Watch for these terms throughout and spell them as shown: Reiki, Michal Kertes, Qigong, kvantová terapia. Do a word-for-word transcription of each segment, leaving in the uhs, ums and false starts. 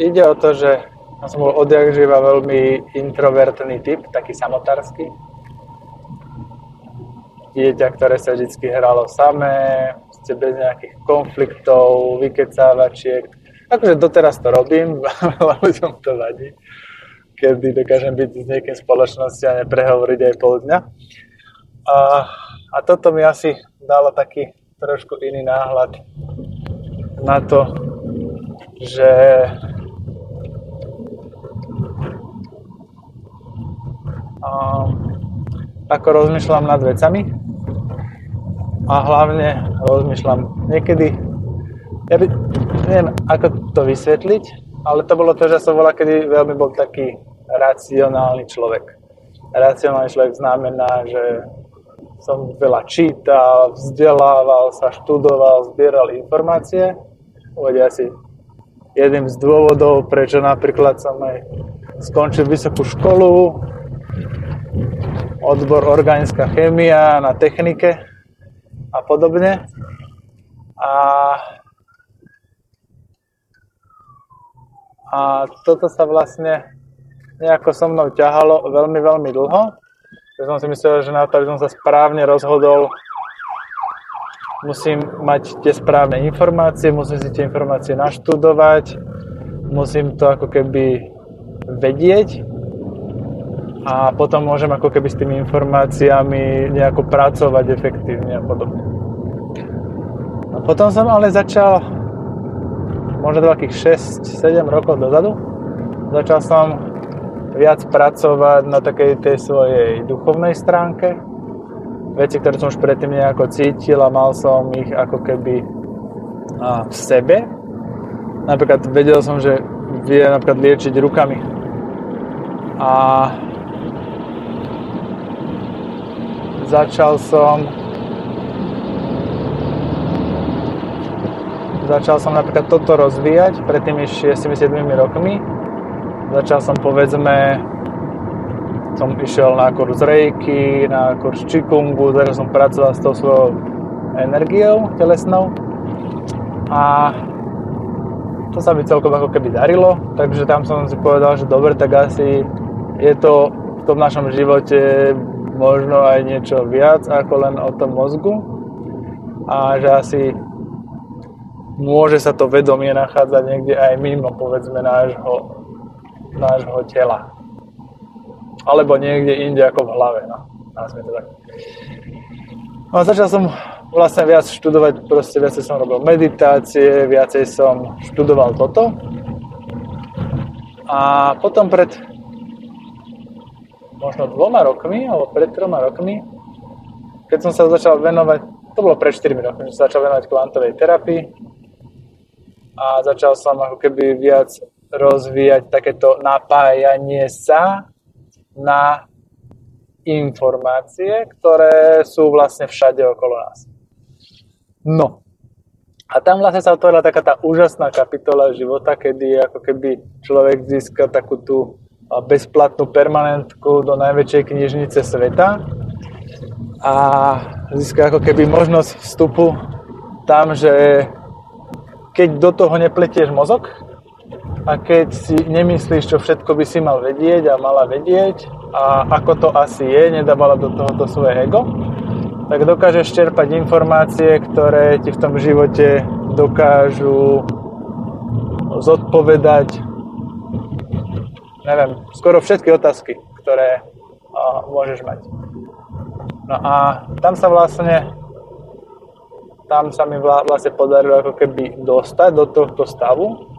ide o to, že ja som bol odjak živa veľmi introvertný typ, taký samotársky. Dieťa, ktoré sa vždycky hralo samé, bez nejakých konfliktov, vykecávačiek. Akože doteraz to robím, ale ľuďom to vadí, kedy dokážem byť s niekým v spoločnosti a neprehovoriť aj pol dňa. A, a toto mi asi dalo taký trošku iný náhľad na to, že um, ako rozmýšľam nad vecami a hlavne rozmýšľam niekedy, ja by, neviem ako to vysvetliť, ale to bolo to, že som bola, kedy veľmi bol taký racionálny človek. Racionálny človek znamená, že som veľa čítal, vzdelával sa, študoval, zbieral informácie. Uvedie asi jedným z dôvodov, prečo napríklad som aj skončil vysokú školu, odbor organická chémia na technike a podobne. A, a toto sa vlastne nejako so mnou ťahalo veľmi, veľmi dlho. Ja som si myslel, že na to, aby som sa správne rozhodol, musím mať tie správne informácie, musím si tie informácie naštudovať, musím to ako keby vedieť a potom môžem ako keby s tými informáciami nejako pracovať efektívne a podobne. A potom som ale začal, možno takých šesť sedem rokov dozadu, začal som viac pracovať na takej tej svojej duchovnej stránke. Veci, ktoré som už predtým nejako cítil a mal som ich ako keby v sebe. Napríklad vedel som, že vie napríklad liečiť rukami. A začal som začal som napríklad toto rozvíjať pred tými šesť sedem rokmi. Začal som, povedzme, som išiel na kurz Reiki, na kurz Qigongu, začal som pracoval s tou svojou energiou telesnou a to sa mi celkom ako keby darilo, takže tam som si povedal, že dobre, tak asi je to v tom našom živote možno aj niečo viac ako len o tom mozgu a že asi môže sa to vedomie nachádzať niekde aj mimo, povedzme, nášho nášho tela. Alebo niekde inde ako v hlave. No. No a začal som vlastne viac študovať, proste viacej som robil meditácie, viacej som študoval toto. A potom pred možno dvoma rokmi, alebo pred troma rokmi, keď som sa začal venovať, to bolo pred štyrmi rokmi, som začal venovať kvantovej terapii a začal som ako keby viac rozvíjať takéto napájanie sa na informácie, ktoré sú vlastne všade okolo nás. No. A tam vlastne sa otvorila taká tá úžasná kapitola života, kedy ako keby človek získal takú tú bezplatnú permanentku do najväčšej knižnice sveta a získal ako keby možnosť vstupu tam, že keď do toho nepletieš mozog, a keď si nemyslíš, čo všetko by si mal vedieť a mala vedieť a ako to asi je, nedávala do tohoto svoje ego, tak dokážeš čerpať informácie, ktoré ti v tom živote dokážu zodpovedať, neviem, skoro všetky otázky, ktoré a, môžeš mať. No a tam sa vlastne tam sa mi vlastne podarilo ako keby dostať do tohto stavu.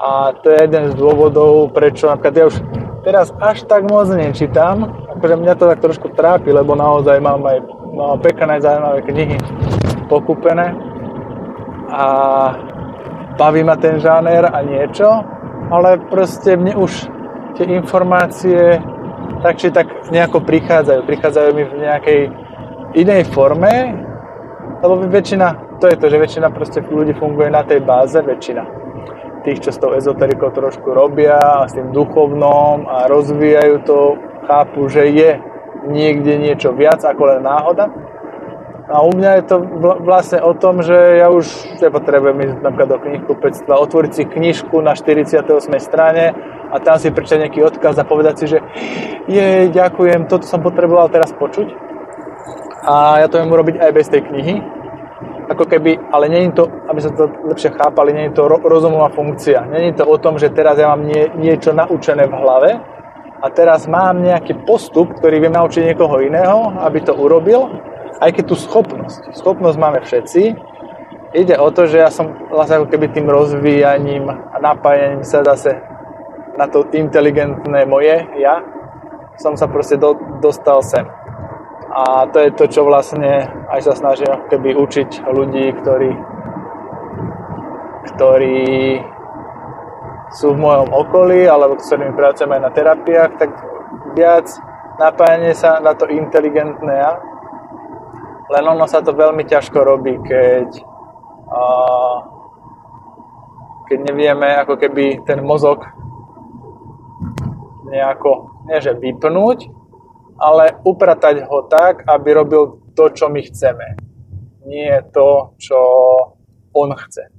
A to je jeden z dôvodov, prečo napríklad ja už teraz až tak moc nečítam, akože mňa to tak trošku trápi, lebo naozaj mám aj mám pekné zaujímavé knihy pokúpené a baví ma ten žáner a niečo, ale proste mne už tie informácie tak či tak nejako prichádzajú, prichádzajú mi v nejakej inej forme, lebo väčšina, to je to, že väčšina proste ľudí funguje na tej báze, väčšina. Tých, čo s tou ezoterikou trošku robia a s tým duchovnom a rozvíjajú to, chápu, že je niekde niečo viac ako len náhoda. A A u mňa je to vlastne o tom, že ja už nepotrebujem ísť napríklad do knihkupectva, otvoriť si knižku na štyridsiatej ôsmej strane a tam si prečítať nejaký odkaz a povedať si, že jej, ďakujem, toto som potreboval teraz počuť. A ja to viem urobiť aj bez tej knihy. Ako keby, ale nie je to, aby sa to lepšie chápali, nie je to rozumová funkcia. Nie je to o tom, že teraz ja mám nie, niečo naučené v hlave a teraz mám nejaký postup, ktorý viem naučiť niekoho iného, aby to urobil. Aj keď tú schopnosť, schopnosť máme všetci, ide o to, že ja som vlastne ako keby tým rozvíjaním a napájaním sa zase na to inteligentné moje ja, som sa proste do, dostal sem. A to je to, čo vlastne aj sa snažím ako keby učiť ľudí, ktorí, ktorí sú v mojom okolí, alebo ktorými pracujeme aj na terapiách, tak viac napájanie sa na to inteligentné ja. Len ono sa to veľmi ťažko robí, keď, a, keď nevieme ako keby ten mozog nejako, nie že vypnúť, ale upratať ho tak, aby robil to, čo my chceme. Nie to, čo on chce.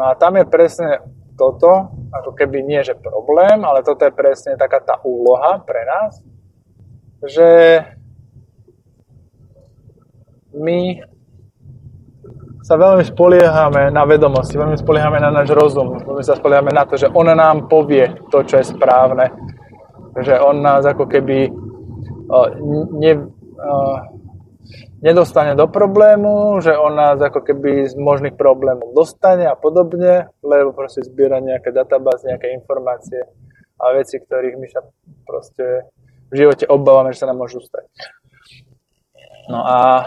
No a tam je presne toto, ako keby nie že problém, ale toto je presne taká tá úloha pre nás, že my sa veľmi spoliehame na vedomosti, veľmi spoliehame na náš rozum, veľmi sa spoliehame na to, že on nám povie to, čo je správne, že on nás ako keby ne, nedostane do problému, že on nás ako keby z možných problémov dostane a podobne, lebo proste zbiera nejaké databázy, nejaké informácie a veci, ktorých my sa proste v živote obávame, že sa nám môžu stať. No a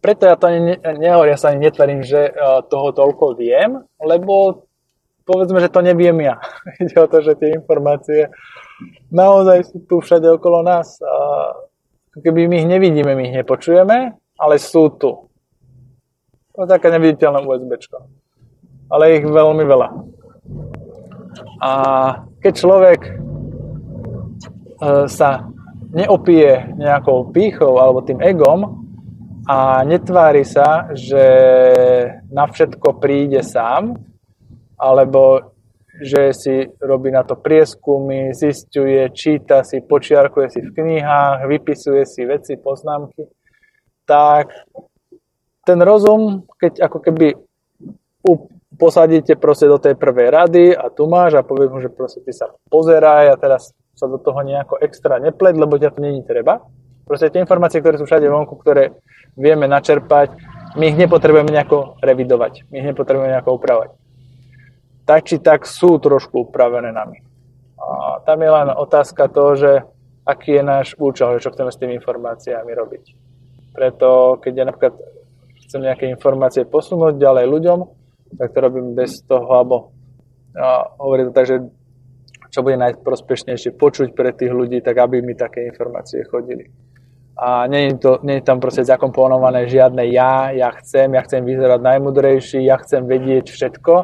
preto ja to ani nehovorím, ja sa ani netvarím, že toho toľko viem, lebo povedzme, že to neviem ja. Ide o to, že tie informácie naozaj sú tu všade okolo nás. Keby my ich nevidíme, my ich nepočujeme, ale sú tu. To je také neviditeľné USBčko. Ale ich veľmi veľa. A keď človek sa neopije nejakou pýchou alebo tým egom a netvári sa, že na všetko príde sám, alebo že si robí na to prieskumy, zisťuje, číta si, počiarkuje si v knihách, vypisuje si veci, poznámky, tak ten rozum, keď ako keby posadíte proste do tej prvej rady a tu máš a poviem mu, že proste ty sa pozeraj a teraz sa do toho nejako extra nepleť, lebo ťa to není treba. Proste tie informácie, ktoré sú všade vonku, ktoré vieme načerpať, my ich nepotrebujeme nejako revidovať, my ich nepotrebujeme nejako upravať. Tak či tak sú trošku upravené nami. A tam je len otázka toho, že aký je náš účel, čo chceme s tými informáciami robiť. Preto, keď ja napríklad chcem nejaké informácie posunúť ďalej ľuďom, tak to robím bez toho, alebo hovorím to tak, že čo bude najprospešnejšie počuť pre tých ľudí, tak aby mi také informácie chodili. A nie je, to, nie je tam proste zakomponované žiadne ja, ja chcem, ja chcem vyzerať najmudrejší, ja chcem vedieť všetko,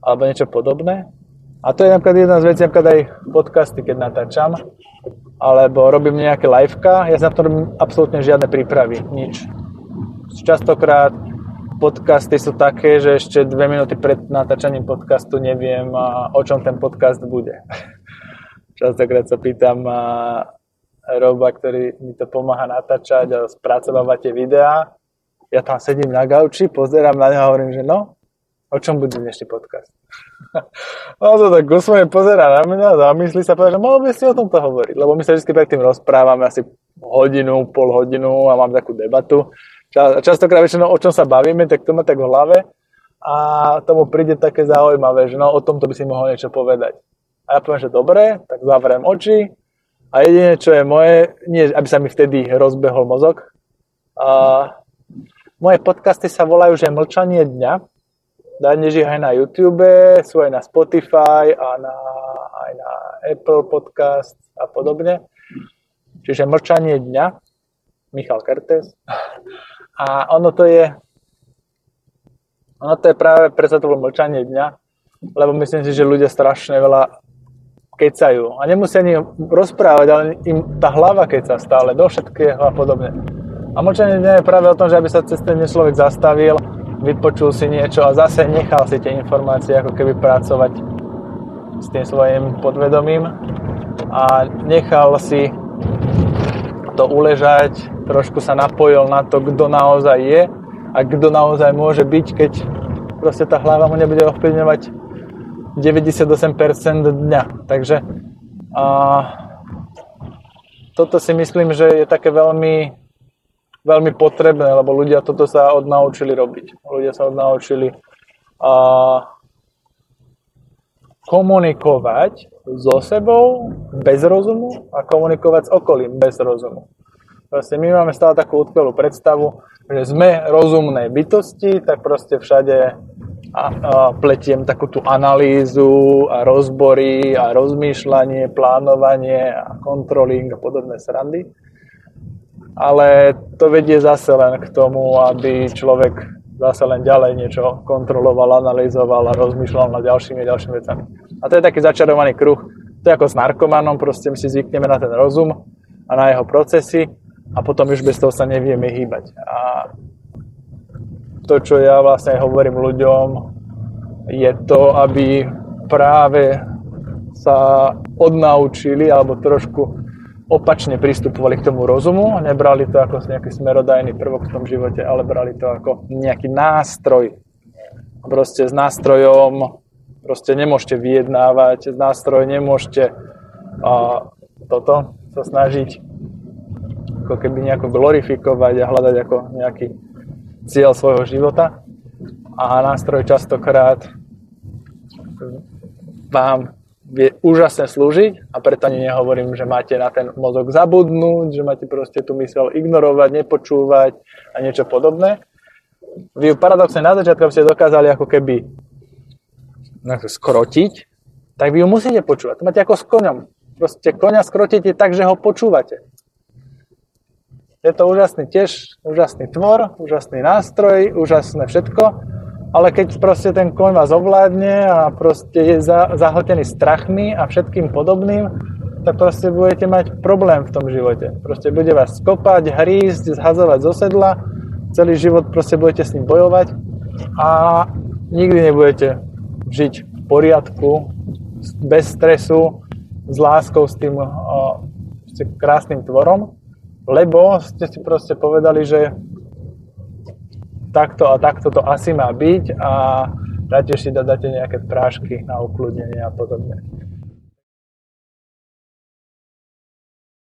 alebo niečo podobné. A to je napríklad jedna z vecí, napríklad aj podcasty, keď natáčam, alebo robím nejaké liveka, ja na to robím absolútne žiadne prípravy, nič. Častokrát podcasty sú také, že ešte dve minúty pred natáčaním podcastu neviem, o čom ten podcast bude. Častokrát sa pýtam Roba, ktorý mi to pomáha natáčať a spracovávať tie videá. Ja tam sedím na gauči, pozerám na neho a hovorím, že no, o čom bude dnešný podcast? No to tak usmejne pozerá na mňa, zamyslí sa, povedať, že mohol by si o tomto hovoriť, lebo my sa vždy predtým rozprávame asi hodinu, pol hodinu a mám takú debatu. Častokrát väčšinou, o čom sa bavíme, tak to má tak v hlave a tomu príde také zaujímavé, že no, o tomto by si mohol niečo povedať. A ja poviem, že dobre, tak zavriem oči a jedine, čo je moje, nie, aby sa mi vtedy rozbehol mozog. A moje podcasty sa volajú, že Mlčanie dňa. Dáne žije aj na YouTube, sú aj na Spotify a na, aj na Apple Podcast a podobne. Čiže Mlčanie dňa, Michal Kertes. A ono to je ono to je práve preto to bolo Mlčanie dňa, lebo myslím si, že ľudia strašne veľa kecajú. A nemusia ani rozprávať, ale im tá hlava keca stále do všetkého a podobne. A mlčanie je práve o tom, že aby sa cez ten človek zastavil, vypočul si niečo a zase nechal si tie informácie ako keby pracovať s tým svojim podvedomím a nechal si to uležať, trošku sa napojil na to, kto naozaj je a kto naozaj môže byť, keď proste tá hlava mu nebude ovplyvňovať deväťdesiatosem percent dňa. Takže a, toto si myslím, že je také veľmi veľmi potrebné, lebo ľudia toto sa odnaučili robiť. Ľudia sa odnaučili a, komunikovať so sebou bez rozumu a komunikovať s okolím bez rozumu. Proste my máme stále takú utkvelú predstavu, že sme rozumné bytosti, tak proste všade a, a pletiem takú tú analýzu a rozbory a rozmýšľanie, plánovanie a controlling a podobné srandy. Ale to vedie zase len k tomu, aby človek zase len ďalej niečo kontroloval, analyzoval a rozmýšľal nad ďalšími a ďalšími vecami. A to je taký začarovaný kruh. To je ako s narkomanom, proste my si zvykneme na ten rozum a na jeho procesy a potom už bez toho sa nevieme hýbať. A to, čo ja vlastne hovorím ľuďom, je to, aby práve sa odnaučili alebo trošku opačne pristupovali k tomu rozumu, nebrali to ako nejaký smerodajný prvok v tom živote, ale brali to ako nejaký nástroj. Proste s nástrojom proste nemôžete vyjednávať, s nástrojom nemôžete a, toto sa snažiť ako keby nejako glorifikovať a hľadať ako nejaký cieľ svojho života a nástroj častokrát vám vie úžasne slúžiť a preto ani nehovorím, že máte na ten mozog zabudnúť, že máte proste tú myseľ ignorovať, nepočúvať a niečo podobné. Vy paradoxne na začiatku ste dokázali ako keby skrotiť, tak vy ju musíte počúvať. To máte ako s koňom. Proste koňa skrotíte tak, že ho počúvate. Je to úžasný tiež, úžasný tvor, úžasný nástroj, úžasné všetko, ale keď proste ten koň vás ovládne a proste je za, zahltený strachmi a všetkým podobným, tak proste budete mať problém v tom živote. Proste bude vás skopať, hrísť, zhazovať zo sedla, celý život proste budete s ním bojovať a nikdy nebudete žiť v poriadku, bez stresu, s láskou, s tým o, krásnym tvorom, lebo ste si proste povedali, že takto a takto to asi má byť a dáte si dáte nejaké prášky na ukľudnenie a podobne.